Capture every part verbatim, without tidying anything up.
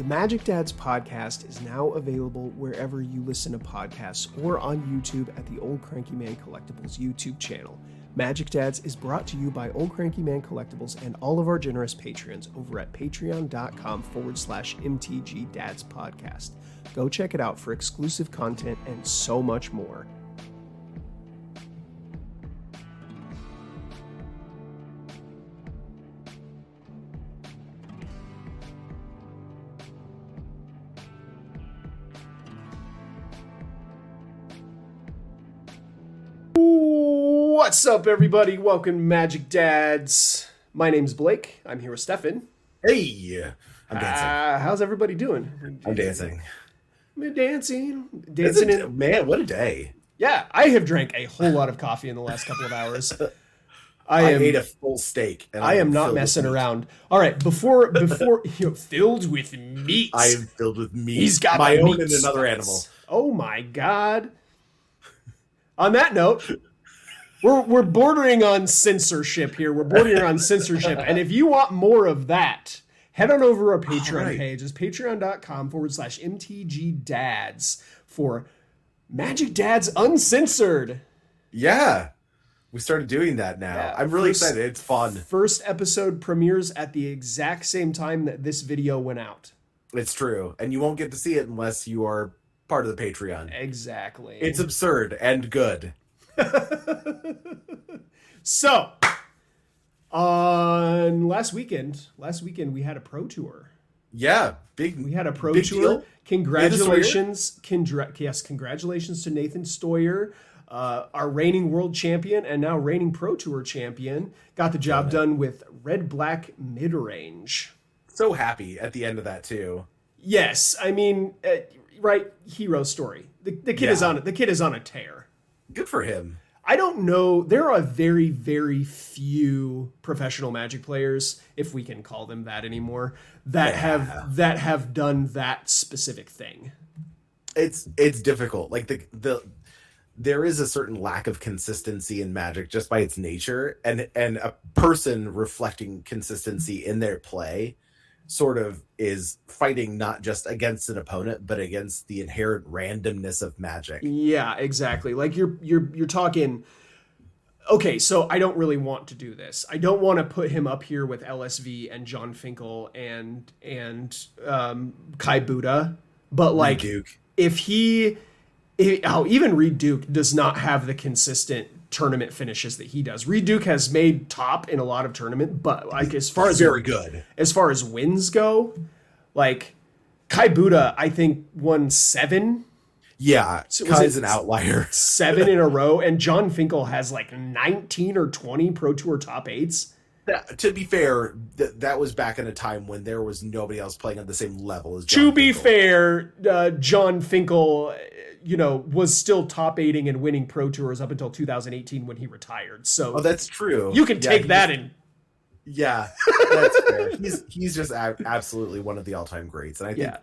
The Magic Dads podcast is now available wherever you listen to podcasts or on YouTube at the Old Cranky Man Collectibles YouTube channel. Magic Dads is brought to you by Old Cranky Man Collectibles and all of our generous patrons over at patreon.com forward slash MTG Dads podcast. Go check it out for exclusive content and so much more. What's up, everybody? Welcome to Magic Dads. My name's Blake. I'm here with Stefan. Hey, I'm dancing. Uh, how's everybody doing? I'm dancing. I'm dancing. Dancing. It, in... Man, what a day. Yeah, I have drank a whole lot of coffee in the last couple of hours. I, I am, ate a full steak. And I am not messing around. All right, before, before you're filled with meat. I am filled with meat. He's got my own and another animal. Oh, my God. On that note... We're we're bordering on censorship here. We're bordering on censorship. And if you want more of that, head on over to our Patreon right. page. It's patreon.com forward slash MTG Dads for Magic Dads Uncensored. Yeah. We started doing that now. Yeah, I'm really first, excited. It's fun. First episode premieres at the exact same time that this video went out. It's true. And you won't get to see it unless you are part of the Patreon. Exactly. It's absurd and good. So, on last weekend, last weekend we had a pro tour. Yeah, big. We had a pro tour. Deal. Congratulations, Kendra, yes, congratulations to Nathan Steuer, uh, our reigning world champion and now reigning pro tour champion. Got the job yeah. done with Red Black Mid Range. So happy at the end of that too. Yes, I mean, uh, right? Hero story. The, the kid yeah. is on. The kid is on a tear. Good for him. I don't know. There are very, very few professional Magic players, if we can call them that anymore, that yeah. have that have done that specific thing. It's it's difficult. Like the the there is a certain lack of consistency in Magic just by its nature, and and a person reflecting consistency in their play sort of is fighting not just against an opponent, but against the inherent randomness of Magic. Yeah, exactly. Like you're, you're, you're talking, okay, so I don't really want to do this. I don't want to put him up here with L S V and John Finkel and, and, um, Kai Buddha, but like Reed Duke. if he, if, oh, even Reed Duke does not have the consistent tournament finishes that he does. Reed Duke has made top in a lot of tournament, but like as far as very good as far as wins go, like Kai Buddha, I think won seven. Yeah, so Kai's an outlier. Seven in a row, and John Finkel has like nineteen or twenty Pro Tour top eights. That, to be fair, th- that was back in a time when there was nobody else playing at the same level as. John to be Finkel. fair, uh, John Finkel. You know, was still top eighting and winning Pro Tours up until two thousand eighteen when he retired. So oh, that's true. You can take yeah, that and yeah, that's fair. He's he's just ab- absolutely one of the all time greats, and I think yeah.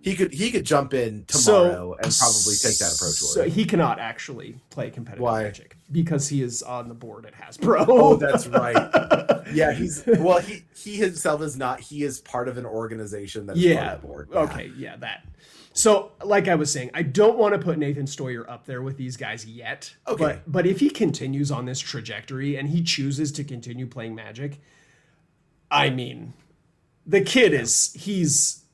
he could he could jump in tomorrow so, and probably take that Pro Tour. So he cannot actually play competitive Why? Magic because he is on the board at Hasbro. Oh, that's right. Yeah, he's well. He he himself is not. He is part of an organization that is yeah. on that board. Yeah. Okay, yeah, that. So, like I was saying, I don't want to put Nathan Steuer up there with these guys yet. Okay. But, but if he continues on this trajectory and he chooses to continue playing Magic, I mean, the kid is, he's,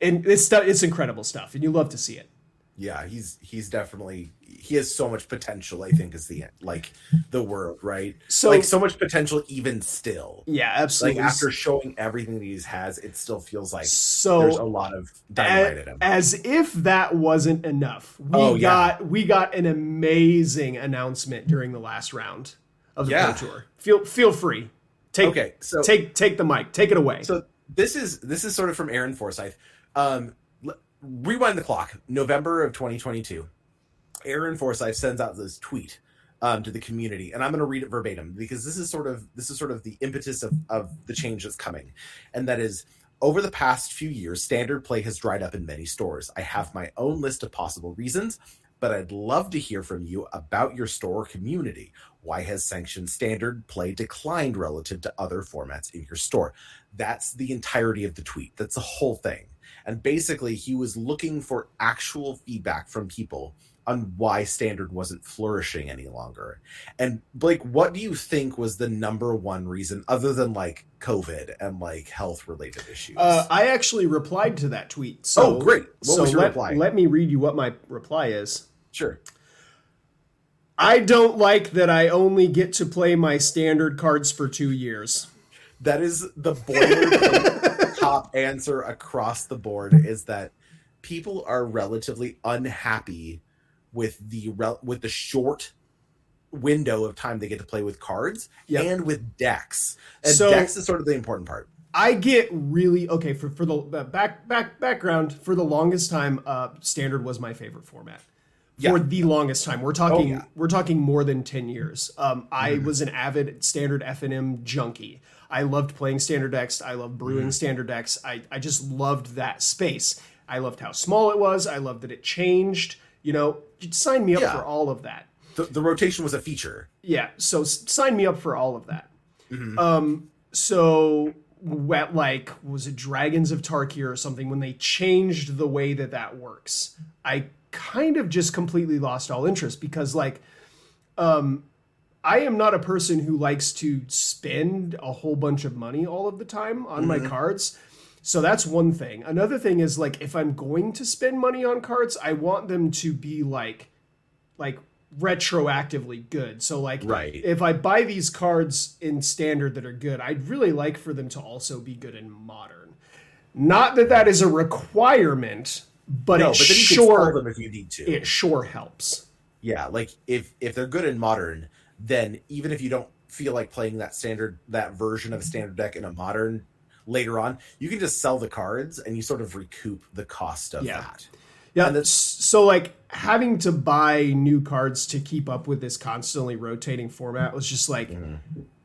and it's, it's incredible stuff, and you love to see it. Yeah, he's he's definitely, he has so much potential, I think, is the, like, the world, right? So, like, so much potential even still. Yeah, absolutely. Like, after showing everything that he has, it still feels like so, there's a lot of dynamite at him. As if that wasn't enough. We oh, got yeah. we got an amazing announcement during the last round of the yeah. Pro Tour. Feel feel free. Take, okay, so, take, take the mic. Take it away. So this is, this is sort of from Aaron Forsythe. Um Rewind the clock. November of twenty twenty-two, Aaron Forsythe sends out this tweet um, to the community, and I'm going to read it verbatim because this is sort of this is sort of the impetus of, of the change that's coming, and that is over the past few years, standard play has dried up in many stores. I have my own list of possible reasons, but I'd love to hear from you about your store community. Why has sanctioned standard play declined relative to other formats in your store? That's the entirety of the tweet. That's the whole thing. And basically, he was looking for actual feedback from people on why Standard wasn't flourishing any longer. And, Blake, what do you think was the number one reason, other than, like, COVID and, like, health-related issues? Uh, I actually replied to that tweet. So, oh, great. What so was your let, reply? Let me read you what my reply is. Sure. I don't like that I only get to play my Standard cards for two years. That is the boilerplate top answer across the board, is that people are relatively unhappy with the re- with the short window of time they get to play with cards, yep, and with decks. And so decks is sort of the important part. I get really okay for for the back back background. For the longest time, uh, Standard was my favorite format. For yeah. the longest time, we're talking oh, yeah. we're talking more than ten years. Um, I mm-hmm. was an avid Standard F N M junkie. I loved playing Standard decks. I loved brewing mm-hmm. Standard decks. I, I just loved that space. I loved how small it was. I loved that it changed. You know, sign me up yeah. for all of that. The, the rotation was a feature. Yeah, so sign me up for all of that. Mm-hmm. Um, so at like, was it Dragons of Tarkir or something, when they changed the way that that works, I kind of just completely lost all interest, because like um I am not a person who likes to spend a whole bunch of money all of the time on mm-hmm. my cards. So that's one thing. Another thing is, like, if I'm going to spend money on cards, I want them to be like like retroactively good. So like right. if I buy these cards in Standard that are good, I'd really like for them to also be good in Modern. Not that that is a requirement, But, no, it, but then you sure, can sell them if you need to. It sure helps. Yeah, like if if they're good in Modern, then even if you don't feel like playing that standard that version of a Standard deck in a Modern later on, you can just sell the cards and you sort of recoup the cost of yeah. that. Yeah. And so like having to buy new cards to keep up with this constantly rotating format was just like mm.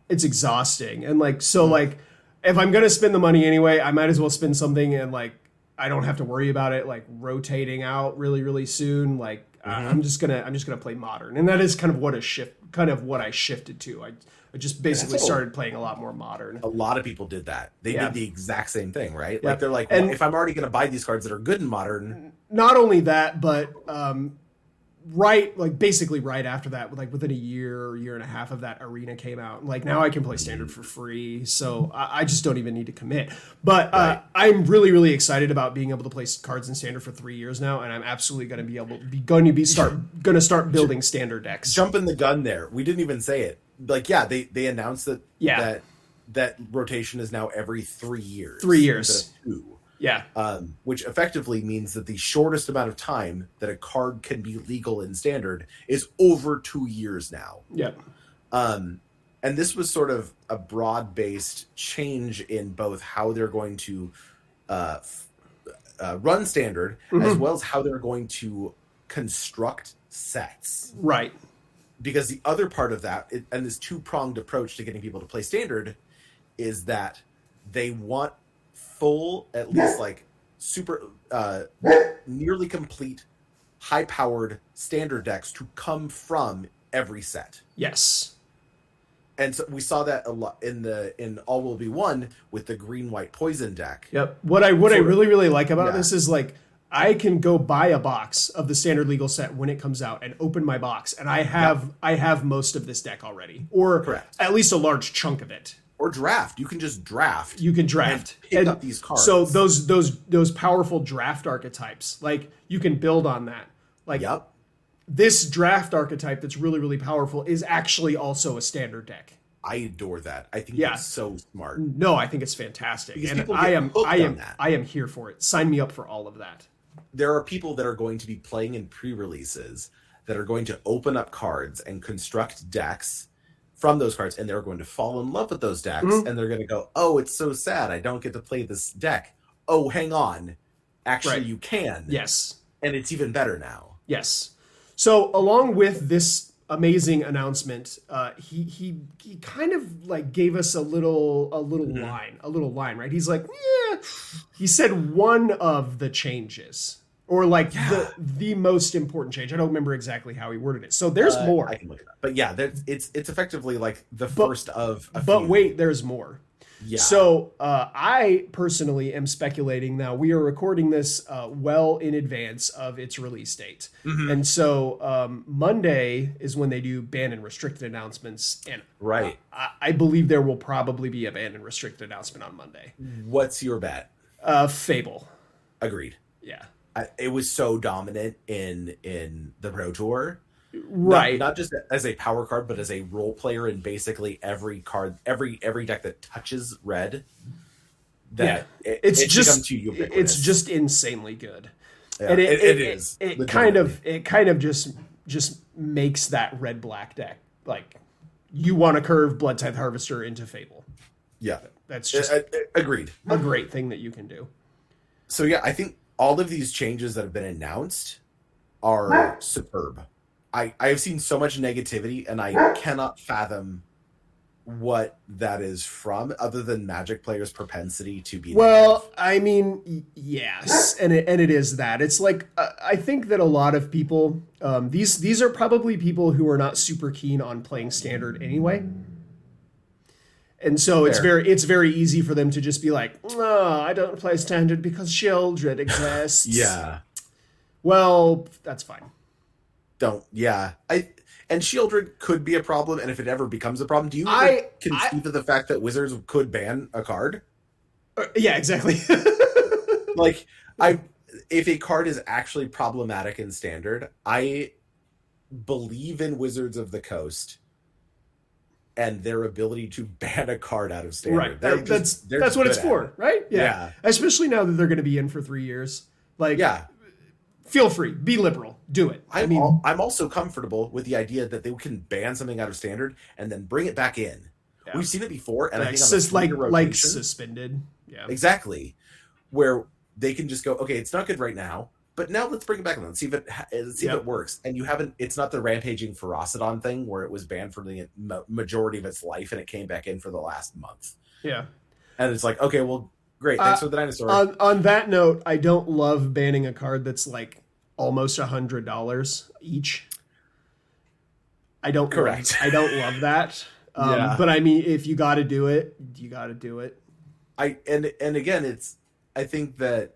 it's exhausting. And like so mm. like if I'm gonna spend the money anyway, I might as well spend something and like I don't have to worry about it like rotating out really, really soon. Like mm-hmm. I'm just gonna, I'm just gonna play Modern, and that is kind of what a shift, kind of what I shifted to. I, I just basically started playing a lot more Modern. A lot of people did that. They yeah. did the exact same thing, right? Yeah. Like they're like, well, and if I'm already gonna buy these cards that are good in Modern, not only that, but um, right, like basically right after that, like within a year, year and a half of that, Arena came out. Like now I can play Standard for free, so I, I just don't even need to commit. But uh, right. I'm really, really excited about being able to play cards in Standard for three years now, and I'm absolutely going to be able, be going to be start, going to start building Standard decks. Jumping the gun there, we didn't even say it. Like yeah, they they announced that yeah. that that rotation is now every three years, three years, two. Yeah, um, which effectively means that the shortest amount of time that a card can be legal in Standard is over two years now. Yeah, um, and this was sort of a broad-based change in both how they're going to uh, f- uh, run Standard mm-hmm. as well as how they're going to construct sets. Right. Because the other part of that, it, and this two-pronged approach to getting people to play Standard, is that they want full, at least like super, uh, nearly complete, high-powered Standard decks to come from every set. Yes, and so we saw that a lot in the in All Will Be One with the green white poison deck. Yep. What I what sort I really of, really like about yeah. this is like I can go buy a box of the Standard legal set when it comes out and open my box, and I have yep. I have most of this deck already, or Correct. at least a large chunk of it. Or draft. You can just draft. You can draft. And pick and up these cards. So those those those powerful draft archetypes, like you can build on that. Like yep. this draft archetype that's really, really powerful is actually also a Standard deck. I adore that. I think yeah. that's so smart. No, I think it's fantastic. Because and I am I am that. I am here for it. Sign me up for all of that. There are people that are going to be playing in pre-releases that are going to open up cards and construct decks from those cards, and they're going to fall in love with those decks, mm-hmm. and they're going to go, oh, it's so sad I don't get to play this deck. Oh, hang on. Actually, right. you can. Yes. And it's even better now. Yes. So along with this amazing announcement, uh, he he he kind of like gave us a little a little mm-hmm. line, a little line, right? He's like, yeah. He said one of the changes, or like yeah. the the most important change. I don't remember exactly how he worded it. So there's uh, more. I can look it up. But yeah, it's it's effectively like the but, first of a But few. wait, there's more. Yeah. So uh, I personally am speculating now. We are recording this uh, well in advance of its release date. Mm-hmm. And so um, Monday is when they do ban and restricted announcements. And right. I, I believe there will probably be a ban and restricted announcement on Monday. What's your bet? Uh, Fable. Agreed. Yeah. I, it was so dominant in in the Pro Tour. Right. Not, not just as a power card, but as a role player in basically every card, every every deck that touches red. That yeah. it, it's it just too it's just insanely good. Yeah, and it, it, it, it is. It, it kind of it kind of just just makes that red black deck like you want to curve Blood Tithe Harvester into Fable. Yeah, that's just it, it, agreed. A great thing that you can do. So yeah, I think all of these changes that have been announced are ah. superb. I, I have seen so much negativity, and I cannot fathom what that is from, other than Magic players' propensity to be. Well, negative. I mean, yes, and it, and it is that. It's like uh, I think that a lot of people um, these these are probably people who are not super keen on playing Standard anyway, and so Fair. it's very it's very easy for them to just be like, oh, I don't play Standard because Sheoldred exists. Yeah. Well, that's fine. Don't yeah I and Sheoldred could be a problem, and if it ever becomes a problem, do you I, conceive I, of the fact that Wizards could ban a card? Uh, yeah, exactly. Like I, if a card is actually problematic in Standard, I believe in Wizards of the Coast and their ability to ban a card out of Standard. Right, they're that, just, that's that's what it's for, it. Right? Yeah. yeah, especially now that they're going to be in for three years. Like yeah. Feel free. Be liberal. Do it. I'm I mean, all, I'm also comfortable with the idea that they can ban something out of Standard and then bring it back in. Yeah. We've seen it before, and like, I think sus- like rotation, like suspended. Yeah, exactly. Where they can just go, okay, it's not good right now, but now let's bring it back in. Let's see if it let's see yep. if it works. And you haven't. It's not the Rampaging Ferocidon thing where it was banned for the majority of its life and it came back in for the last month. Yeah, and it's like, okay, well. Great, thanks uh, for the dinosaur. On, on that note, I don't love banning a card that's like almost one hundred dollars each. I don't Correct. Love, I don't love that. Um, yeah. But I mean, if you got to do it, you got to do it. I and and again, it's I think that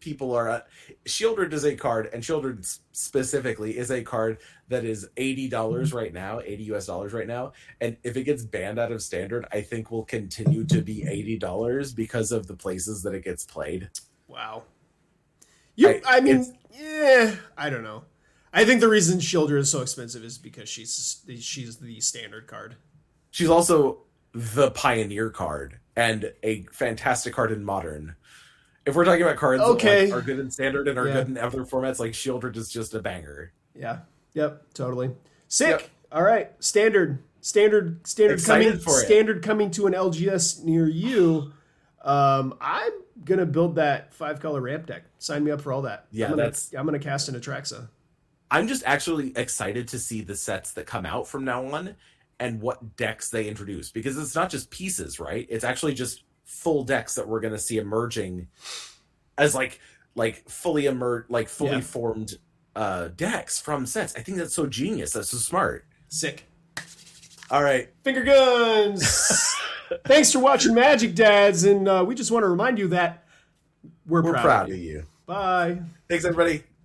people are uh, Sheoldred is a card, and Sheoldred specifically is a card that is eighty dollars mm-hmm. right now, eighty U S dollars right now. And if it gets banned out of Standard, I think will continue to be eighty dollars because of the places that it gets played. Wow. You, I, I mean, yeah, I don't know. I think the reason Sheoldred is so expensive is because she's she's the Standard card. She's also the Pioneer card and a fantastic card in Modern. If we're talking about cards okay. that like, are good in Standard and are yeah. good in other formats, like Sheoldred is just a banger. Yeah. Yep. Totally. Sick. Yep. All right. Standard. Standard. Standard Excited coming. For standard it. coming to an L G S near you. Um, I'm gonna build that five color ramp deck. Sign me up for all that. Yeah. I'm gonna, that's. I'm gonna cast an Atraxa. I'm just actually excited to see the sets that come out from now on, and what decks they introduce, because it's not just pieces, right? It's actually just full decks that we're going to see emerging as like like fully emerged like fully yeah. formed uh decks from sets. I think that's so genius. That's so smart. Sick. All right, finger guns. Thanks for watching Magic Dads, and uh, we just want to remind you that we're, we're proud, proud of you. Of you. Bye. Thanks everybody.